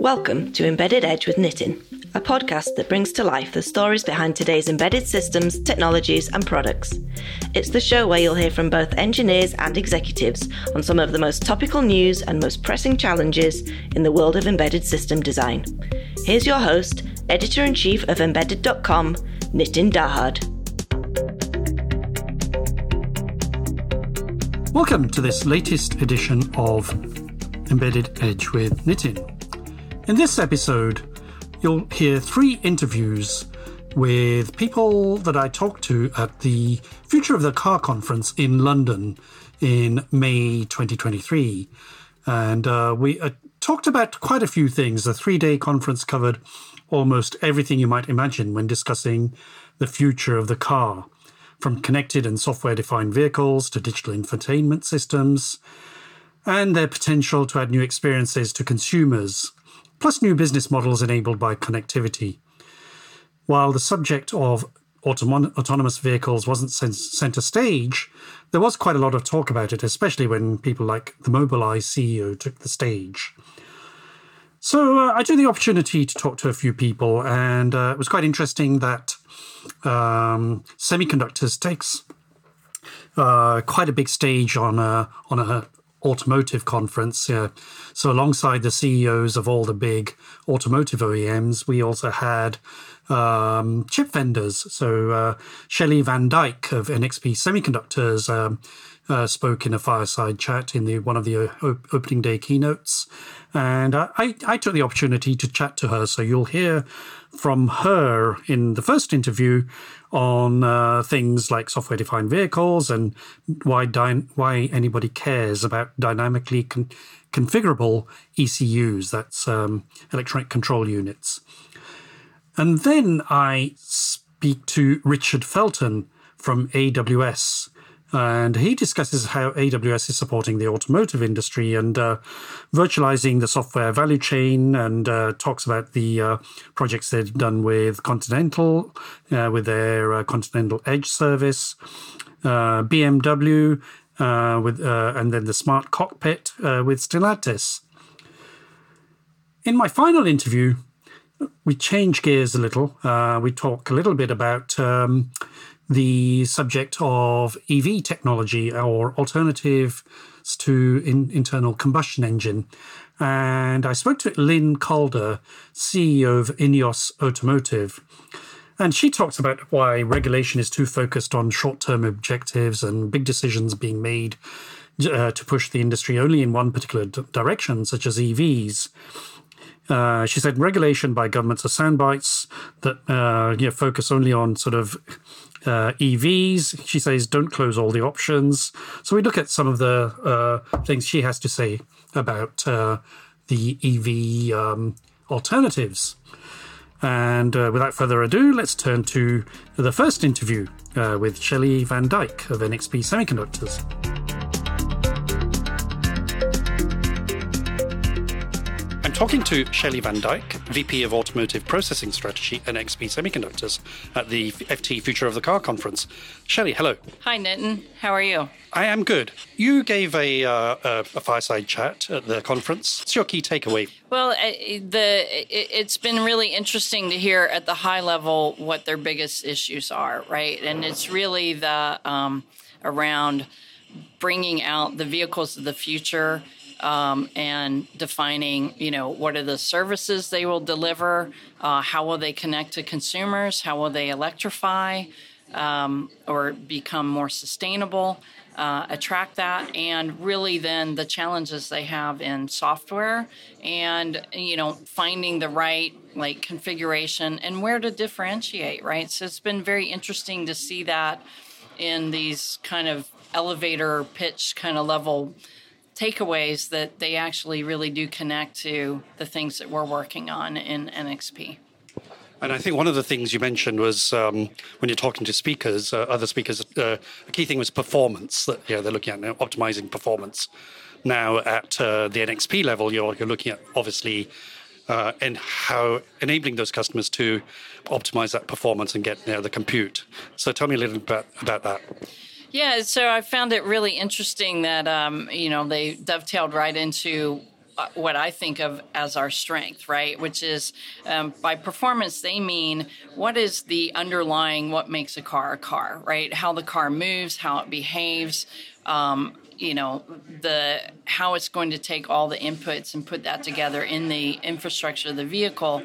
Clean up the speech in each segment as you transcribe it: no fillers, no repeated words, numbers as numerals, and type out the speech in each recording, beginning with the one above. Welcome to Embedded Edge with Nitin, a podcast that brings to life the stories behind today's embedded systems, technologies and products. It's the show where you'll hear from both engineers and executives on some of the most topical news and most pressing challenges in the world of embedded system design. Here's your host, Editor-in-Chief of Embedded.com, Nitin Dahad. Welcome to this latest edition of Embedded Edge with Nitin. In this episode, you'll hear three interviews with people that I talked to at the Future of the Car conference in London in May 2023. And we talked about quite a few things. The three-day conference covered almost everything you might imagine when discussing the future of the car, from connected and software-defined vehicles to digital infotainment systems and their potential to add new experiences to consumers, plus new business models enabled by connectivity. While the subject of autonomous vehicles wasn't centre stage, there was quite a lot of talk about it, especially when people like the Mobileye CEO took the stage. So I took the opportunity to talk to a few people, and it was quite interesting that Semiconductors takes quite a big stage on a automotive conference. So alongside the CEOs of all the big automotive OEMs, we also had chip vendors. So Shelley Van Dyke of NXP Semiconductors spoke in a fireside chat in one of the opening day keynotes. And I took the opportunity to chat to her. So you'll hear from her in the first interview on things like software-defined vehicles and why anybody cares about dynamically configurable ECUs, that's electronic control units. And then I speak to Richard Felton from AWS, and he discusses how AWS is supporting the automotive industry and virtualizing the software value chain, and talks about the projects they've done with Continental, with their Continental Edge service, BMW, and then the smart cockpit with Stellantis. In my final interview, we change gears a little. We talk a little bit about the subject of EV technology, or alternatives to internal combustion engine. And I spoke to Lynn Calder, CEO of INEOS Automotive. And she talks about why regulation is too focused on short-term objectives and big decisions being made to push the industry only in one particular direction, such as EVs. She said regulation by governments are soundbites that focus only on sort of EVs. She says don't close all the options. So we look at some of the things she has to say about the EV alternatives. And without further ado, let's turn to the first interview with Shelley Van Dyke of NXP Semiconductors. Talking to Shelley Van Dyke, VP of Automotive Processing Strategy at NXP Semiconductors at the FT Future of the Car conference. Shelley, hello. Hi, Nitin. How are you? I am good. You gave a fireside chat at the conference. What's your key takeaway? Well, it's been really interesting to hear at the high level what their biggest issues are, right? And it's really the around bringing out the vehicles of the future, and defining, what are the services they will deliver, how will they connect to consumers, how will they electrify or become more sustainable, attract that, and really then the challenges they have in software and, finding the right configuration and where to differentiate, right? So it's been very interesting to see that in these kind of elevator pitch kind of level takeaways that they actually really do connect to the things that we're working on in NXP. And I think one of the things you mentioned was when you're talking to speakers, other speakers, a key thing was performance. That they're looking at now, optimizing performance. Now at the NXP level, you're looking at obviously and how enabling those customers to optimize that performance and get the compute. So tell me a little bit about that. Yeah, so I found it really interesting that, they dovetailed right into what I think of as our strength, right? Which is by performance, they mean what is the underlying, what makes a car, right? How the car moves, how it behaves, how it's going to take all the inputs and put that together in the infrastructure of the vehicle,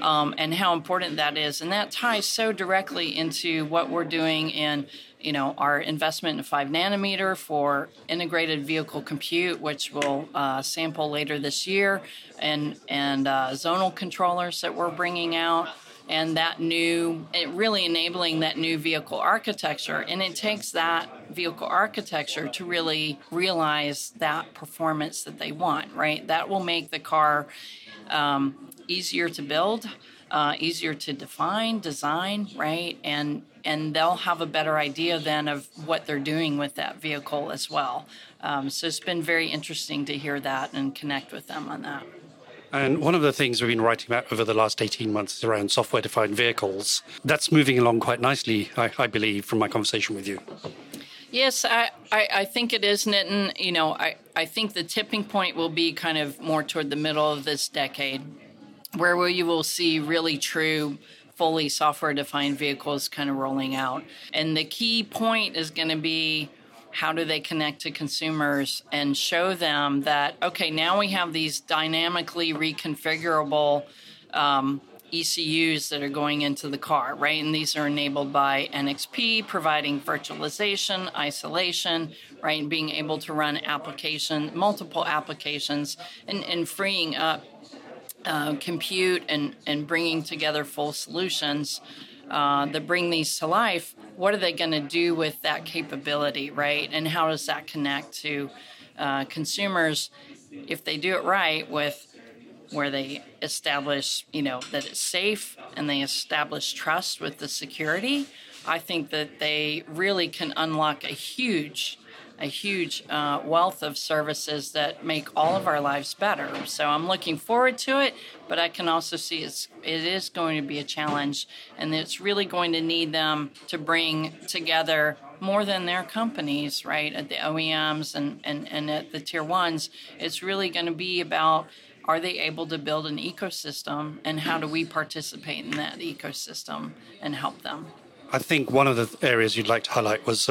and how important that is. And that ties so directly into what we're doing in, our investment in 5 nanometer for integrated vehicle compute, which we'll sample later this year, and zonal controllers that we're bringing out, and really enabling that new vehicle architecture. And it takes that vehicle architecture to really realize that performance that they want, right? That will make the car easier to build, easier to design, right? And they'll have a better idea then of what they're doing with that vehicle as well. So it's been very interesting to hear that and connect with them on that. And one of the things we've been writing about over the last 18 months is around software-defined vehicles. That's moving along quite nicely, I believe, from my conversation with you. Yes, I think it is, Nitin. I think the tipping point will be kind of more toward the middle of this decade, where you will see really true, fully software-defined vehicles kind of rolling out. And the key point is going to be, how do they connect to consumers and show them that, okay, now we have these dynamically reconfigurable ECUs that are going into the car, right? And these are enabled by NXP, providing virtualization, isolation, right? And being able to run multiple applications and freeing up compute and bringing together full solutions that bring these to life. What are they going to do with that capability, right? And how does that connect to consumers if they do it right, with where they establish, that it's safe and they establish trust with the security? I think that they really can unlock a huge wealth of services that make all of our lives better. So I'm looking forward to it, but I can also see it is going to be a challenge, and it's really going to need them to bring together more than their companies, right, at the OEMs and at the tier ones. It's really going to be about, are they able to build an ecosystem, and how do we participate in that ecosystem and help them? I think one of the areas you'd like to highlight was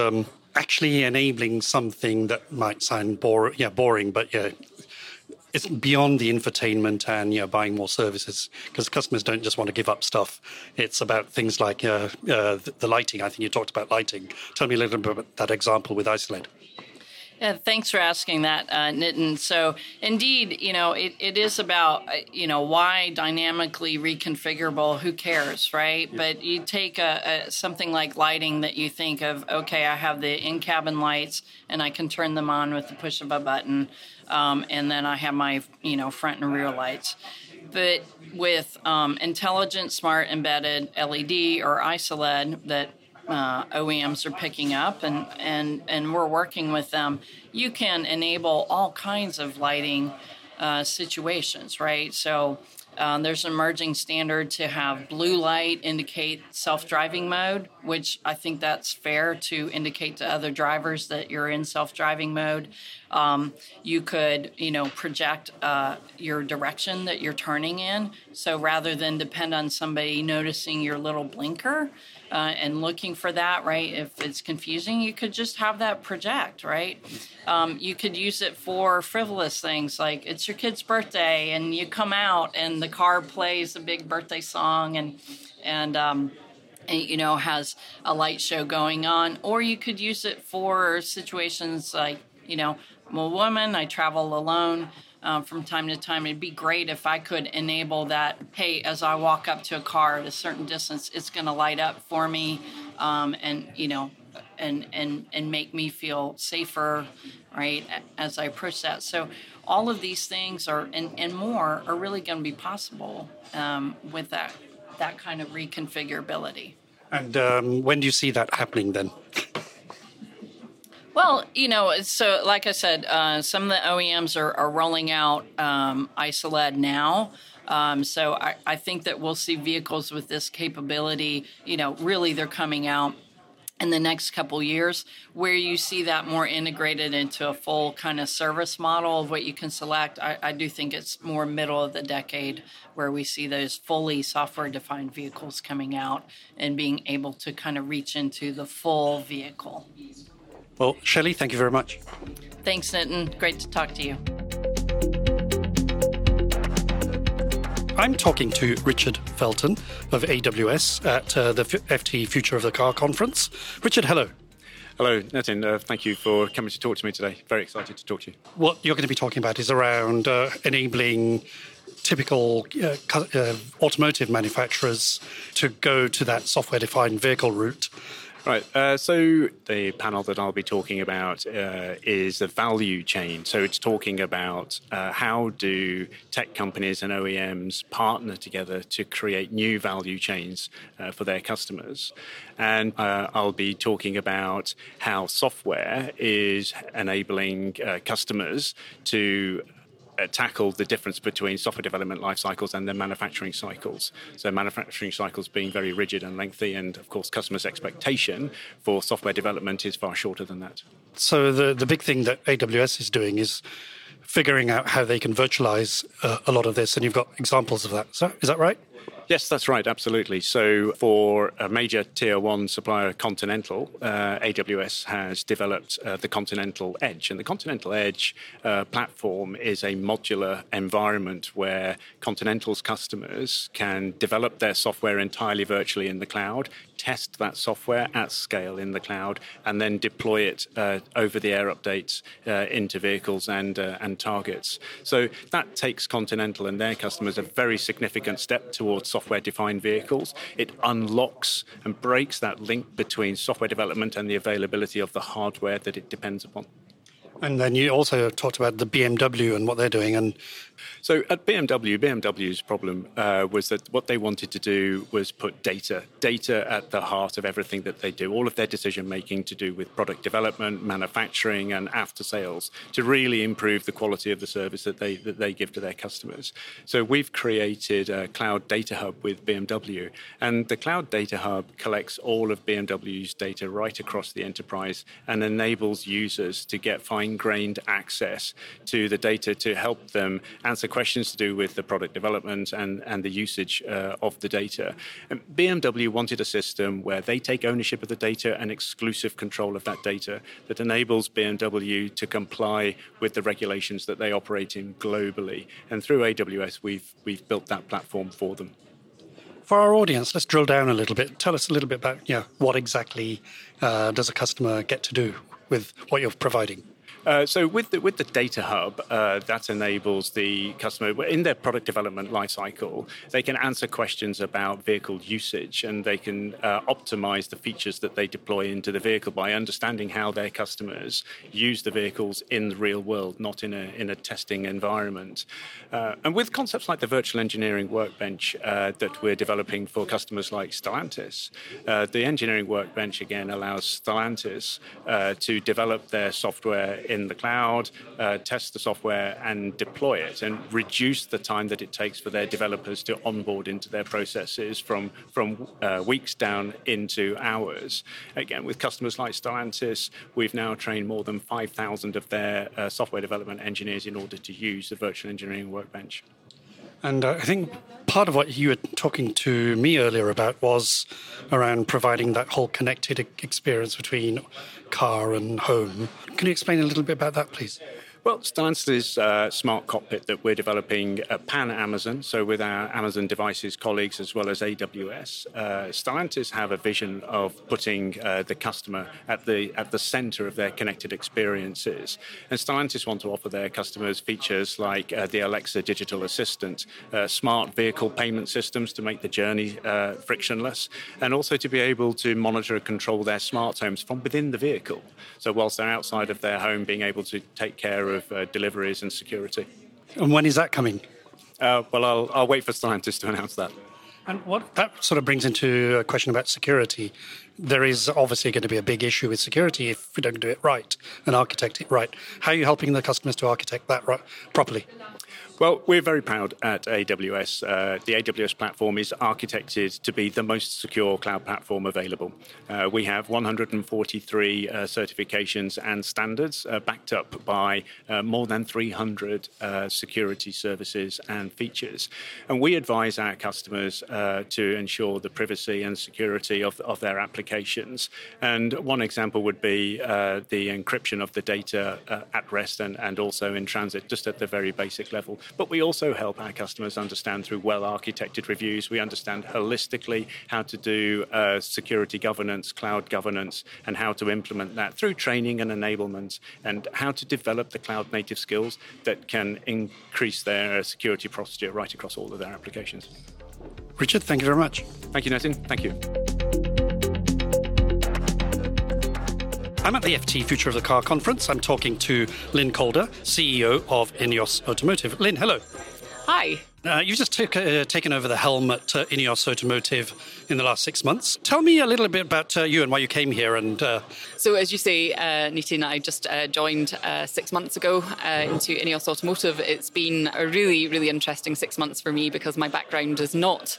actually enabling something that might sound boring, but it's beyond the infotainment and buying more services, because customers don't just want to give up stuff. It's about things like the lighting. I think you talked about lighting. Tell me a little bit about that example with Isolate. Yeah, thanks for asking that, Nitin. So indeed, it is about, why dynamically reconfigurable? Who cares, right? Yeah. But you take something like lighting that you think of, okay, I have the in-cabin lights and I can turn them on with the push of a button. And then I have my, front and rear lights. But with intelligent, smart, embedded LED or ISA-LED that OEMs are picking up and we're working with them, you can enable all kinds of lighting situations, right? So there's an emerging standard to have blue light indicate self-driving mode, which I think that's fair to indicate to other drivers that you're in self-driving mode. You could, project your direction that you're turning in. So rather than depend on somebody noticing your little blinker and looking for that, right? If it's confusing, you could just have that project, right? You could use it for frivolous things like it's your kid's birthday and you come out and the car plays a big birthday song and has a light show going on. Or you could use it for situations like, I'm a woman, I travel alone from time to time. It'd be great if I could enable that, hey, as I walk up to a car at a certain distance, it's going to light up for me and make me feel safer, right, as I approach that. So all of these things and more are really going to be possible with that kind of reconfigurability. And when do you see that happening then? Well, so like I said, some of the OEMs are rolling out ISA-LED now. So I think that we'll see vehicles with this capability. Really, they're coming out in the next couple years, where you see that more integrated into a full kind of service model of what you can select. I do think it's more middle of the decade where we see those fully software-defined vehicles coming out and being able to kind of reach into the full vehicle. Well, Shelley, thank you very much. Thanks, Nitin. Great to talk to you. I'm talking to Richard Felton of AWS at the FT Future of the Car conference. Richard, hello. Hello, Nitin. Thank you for coming to talk to me today. Very excited to talk to you. What you're going to be talking about is around enabling typical automotive manufacturers to go to that software-defined vehicle route. Right. So the panel that I'll be talking about is the value chain. So it's talking about how do tech companies and OEMs partner together to create new value chains for their customers. And I'll be talking about how software is enabling customers to tackle the difference between software development life cycles and their manufacturing cycles. So manufacturing cycles being very rigid and lengthy, and of course customers' expectation for software development is far shorter than that. So the big thing that AWS is doing is figuring out how they can virtualize a lot of this, and you've got examples of that. Is that right? Yes, that's right, absolutely. So for a major tier one supplier, Continental, AWS has developed the Continental Edge. And the Continental Edge platform is a modular environment where Continental's customers can develop their software entirely virtually in the cloud, test that software at scale in the cloud, and then deploy it over-the-air updates into vehicles and targets. So that takes Continental and their customers a very significant step towards software-defined vehicles. It unlocks and breaks that link between software development and the availability of the hardware that it depends upon. And then you also talked about the BMW and what they're doing. And so at BMW, BMW's problem was that what they wanted to do was put data at the heart of everything that they do, all of their decision-making to do with product development, manufacturing, and after-sales, to really improve the quality of the service that they give to their customers. So we've created a cloud data hub with BMW, and the cloud data hub collects all of BMW's data right across the enterprise and enables users to get fine-grained access to the data to help them answer questions to do with the product development and the usage of the data. And BMW wanted a system where they take ownership of the data and exclusive control of that data that enables BMW to comply with the regulations that they operate in globally. And through AWS, we've built that platform for them. For our audience, let's drill down a little bit. Tell us a little bit about what exactly does a customer get to do with what you're providing. So with the data hub, that enables the customer, in their product development lifecycle, they can answer questions about vehicle usage, and they can optimize the features that they deploy into the vehicle by understanding how their customers use the vehicles in the real world, not in a testing environment. And with concepts like the virtual engineering workbench that we're developing for customers like Stellantis, the engineering workbench, again, allows Stellantis to develop their software in the cloud, test the software and deploy it, and reduce the time that it takes for their developers to onboard into their processes from weeks down into hours. Again, with customers like Stellantis, we've now trained more than 5,000 of their software development engineers in order to use the virtual engineering workbench. And I think part of what you were talking to me earlier about was around providing that whole connected experience between car and home. Can you explain a little bit about that, please? Well, Stellantis' smart cockpit that we're developing pan-Amazon, so with our Amazon devices colleagues as well as AWS, Stellantis have a vision of putting the customer at the centre of their connected experiences. And Stellantis want to offer their customers features like the Alexa digital assistant, smart vehicle payment systems to make the journey frictionless, and also to be able to monitor and control their smart homes from within the vehicle. So whilst they're outside of their home, being able to take care of deliveries and security. And when is that coming? Well, I'll wait for scientists to announce that. And what that sort of brings into a question about security. there is obviously going to be a big issue with security if we don't do it right and architect it right. How are you helping the customers to architect that right, properly? Well, we're very proud at AWS. The AWS platform is architected to be the most secure cloud platform available. We have 143 certifications and standards backed up by more than 300 security services and features. And we advise our customers to ensure the privacy and security of their applications. And one example would be the encryption of the data at rest and also in transit, just at the very basic level. But we also help our customers understand through well-architected reviews. We understand holistically how to do security governance, cloud governance, and how to implement that through training and enablement, and how to develop the cloud-native skills that can increase their security posture right across all of their applications. Richard, thank you very much. Thank you, Nitin. Thank you. I'm at the FT Future of the Car conference. I'm talking to Lynn Calder, CEO of INEOS Automotive. Lynn, hello. Hi. You've just taken over the helm at INEOS Automotive in the last 6 months. Tell me a little bit about you and why you came here. So as you say, Nitin, I just joined 6 months ago into INEOS Automotive. It's been a really, really interesting 6 months for me because my background is not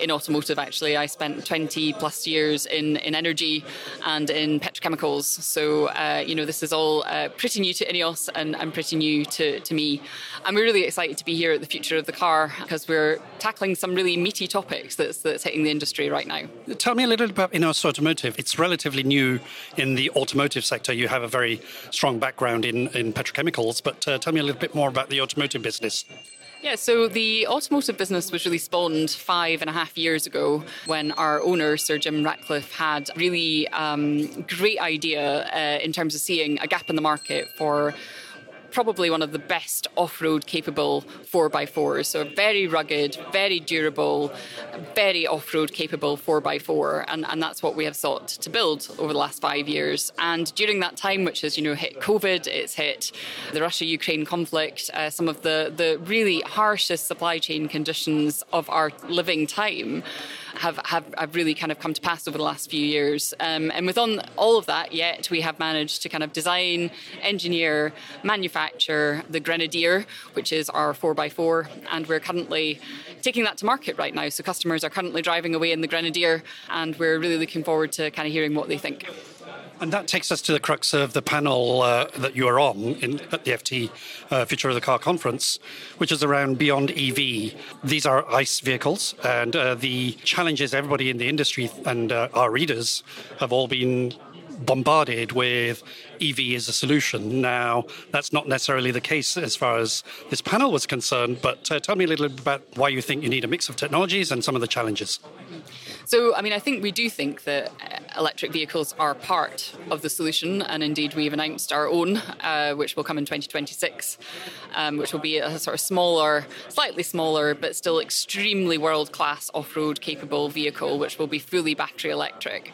in automotive, actually. I spent 20 plus years in energy and in petrochemicals. So, this is all pretty new to INEOS and pretty new to me. I'm really excited to be here at the Future of the Car because we're tackling some really meaty topics that's hitting the industry right now. Tell me a little bit about INEOS Automotive. It's relatively new in the automotive sector. You have a very strong background in petrochemicals, but tell me a little bit more about the automotive business. Yeah, so the automotive business was really spawned 5.5 years ago when our owner, Sir Jim Ratcliffe, had really great idea in terms of seeing a gap in the market for probably one of the best off-road capable 4x4s. So very rugged, very durable, very off-road capable 4x4. And that's what we have sought to build over the last 5 years. And during that time, which has, hit COVID, it's hit the Russia-Ukraine conflict, some of the really harshest supply chain conditions of our living time have really kind of come to pass over the last few years. And with on all of that, yet we have managed to kind of design, engineer, manufacture the Grenadier, which is our 4x4, and we're currently taking that to market right now. So customers are currently driving away in the Grenadier, and we're really looking forward to kind of hearing what they think. And that takes us to the crux of the panel that you are on at the FT Future of the Car conference, which is around Beyond EV. These are ICE vehicles, and the challenges everybody in the industry and our readers have all been bombarded with EV is a solution. Now, that's not necessarily the case as far as this panel was concerned, but tell me a little bit about why you think you need a mix of technologies and some of the challenges. So, I think we do think that electric vehicles are part of the solution, and indeed we've announced our own, which will come in 2026, which will be a sort of slightly smaller, but still extremely world-class off-road capable vehicle, which will be fully battery electric.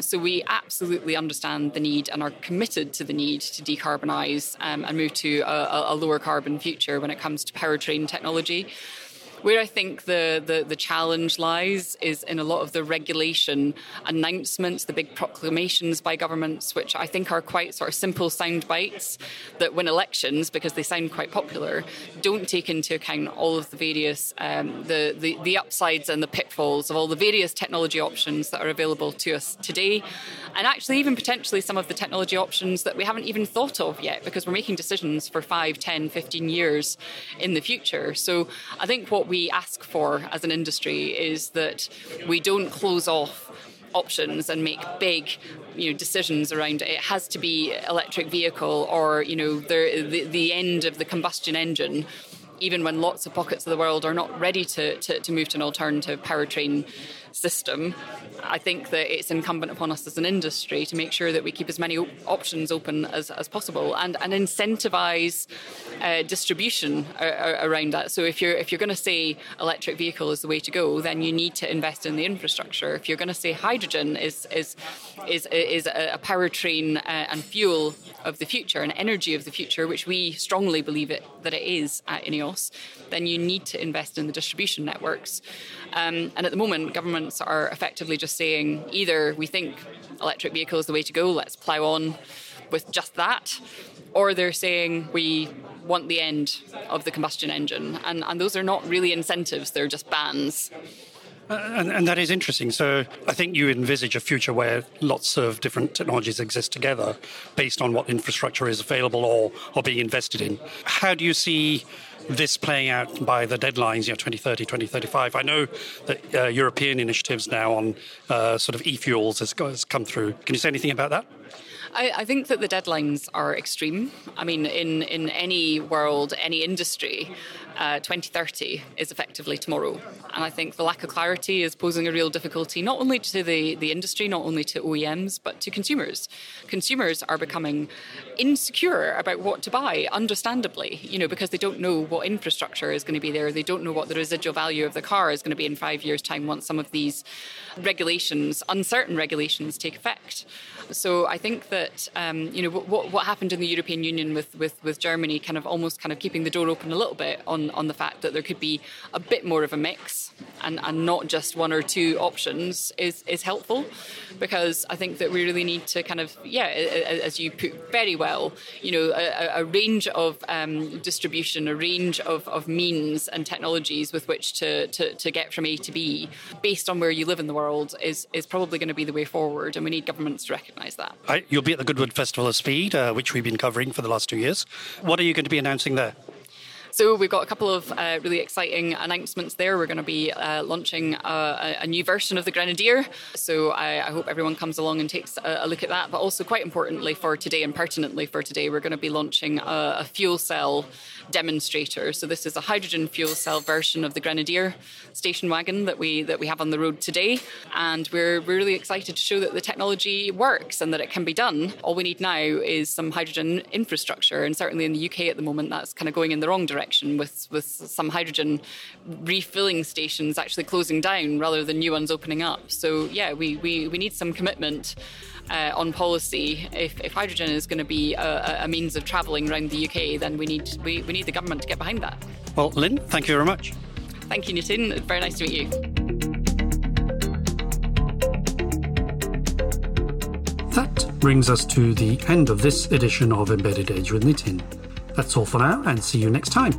So we absolutely understand the need and are committed to the need to decarbonise and move to a lower carbon future when it comes to powertrain technology. Where I think the challenge lies is in a lot of the regulation announcements, the big proclamations by governments, which I think are quite sort of simple sound bites that win elections because they sound quite popular, don't take into account all of the various, the upsides and the pitfalls of all the various technology options that are available to us today. And actually even potentially some of the technology options that we haven't even thought of yet because we're making decisions for 5, 10, 15 years in the future. So I think what we ask for as an industry is that we don't close off options and make big, decisions around it has to be electric vehicle or, the end of the combustion engine, even when lots of pockets of the world are not ready to move to an alternative powertrain system. I think that it's incumbent upon us as an industry to make sure that we keep as many options open as possible and incentivise distribution around that. So if you're going to say electric vehicle is the way to go, then you need to invest in the infrastructure. If you're going to say hydrogen is a powertrain and fuel of the future and energy of the future, which we strongly believe that it is at INEOS, then you need to invest in the distribution networks. And at the moment, government governments are effectively just saying either we think electric vehicle is the way to go, let's plow on with just that, or they're saying we want the end of the combustion engine. And those are not really incentives, they're just bans. And that is interesting. So I think you envisage a future where lots of different technologies exist together based on what infrastructure is available or being invested in. How do you see this playing out by the deadlines, 2030, 2035? I know that European initiatives now on sort of e-fuels has come through. Can you say anything about that? I think that the deadlines are extreme. I mean, in any world, any industry, 2030 is effectively tomorrow. And I think the lack of clarity is posing a real difficulty, not only to the industry, not only to OEMs, but to consumers. Consumers are becoming insecure about what to buy, understandably, because they don't know what infrastructure is going to be there. They don't know what the residual value of the car is going to be in 5 years' time once some of these regulations, uncertain regulations, take effect. So I think that, what happened in the European Union with Germany almost keeping the door open a little bit on the fact that there could be a bit more of a mix and not just one or two options is helpful, because I think that we really need to as you put very well, a range of distribution, a range of means and technologies with which to get from A to B based on where you live in the world is probably going to be the way forward, and we need governments to recognise that. You'll be at the Goodwood Festival of Speed, which we've been covering for the last 2 years. What are you going to be announcing there? So we've got a couple of really exciting announcements there. We're going to be launching a new version of the Grenadier. So I hope everyone comes along and takes a look at that. But also, quite importantly for today and pertinently for today, we're going to be launching a fuel cell demonstrator. So this is a hydrogen fuel cell version of the Grenadier station wagon that we have on the road today. And we're really excited to show that the technology works and that it can be done. All we need now is some hydrogen infrastructure. And certainly in the UK at the moment, that's going in the wrong direction. With some hydrogen refilling stations actually closing down rather than new ones opening up. So we need some commitment on policy. If hydrogen is going to be a means of travelling around the UK, then we need the government to get behind that. Well, Lynn, thank you very much. Thank you, Nitin. Very nice to meet you. That brings us to the end of this edition of Embedded Edge with Nitin. That's all for now, and see you next time.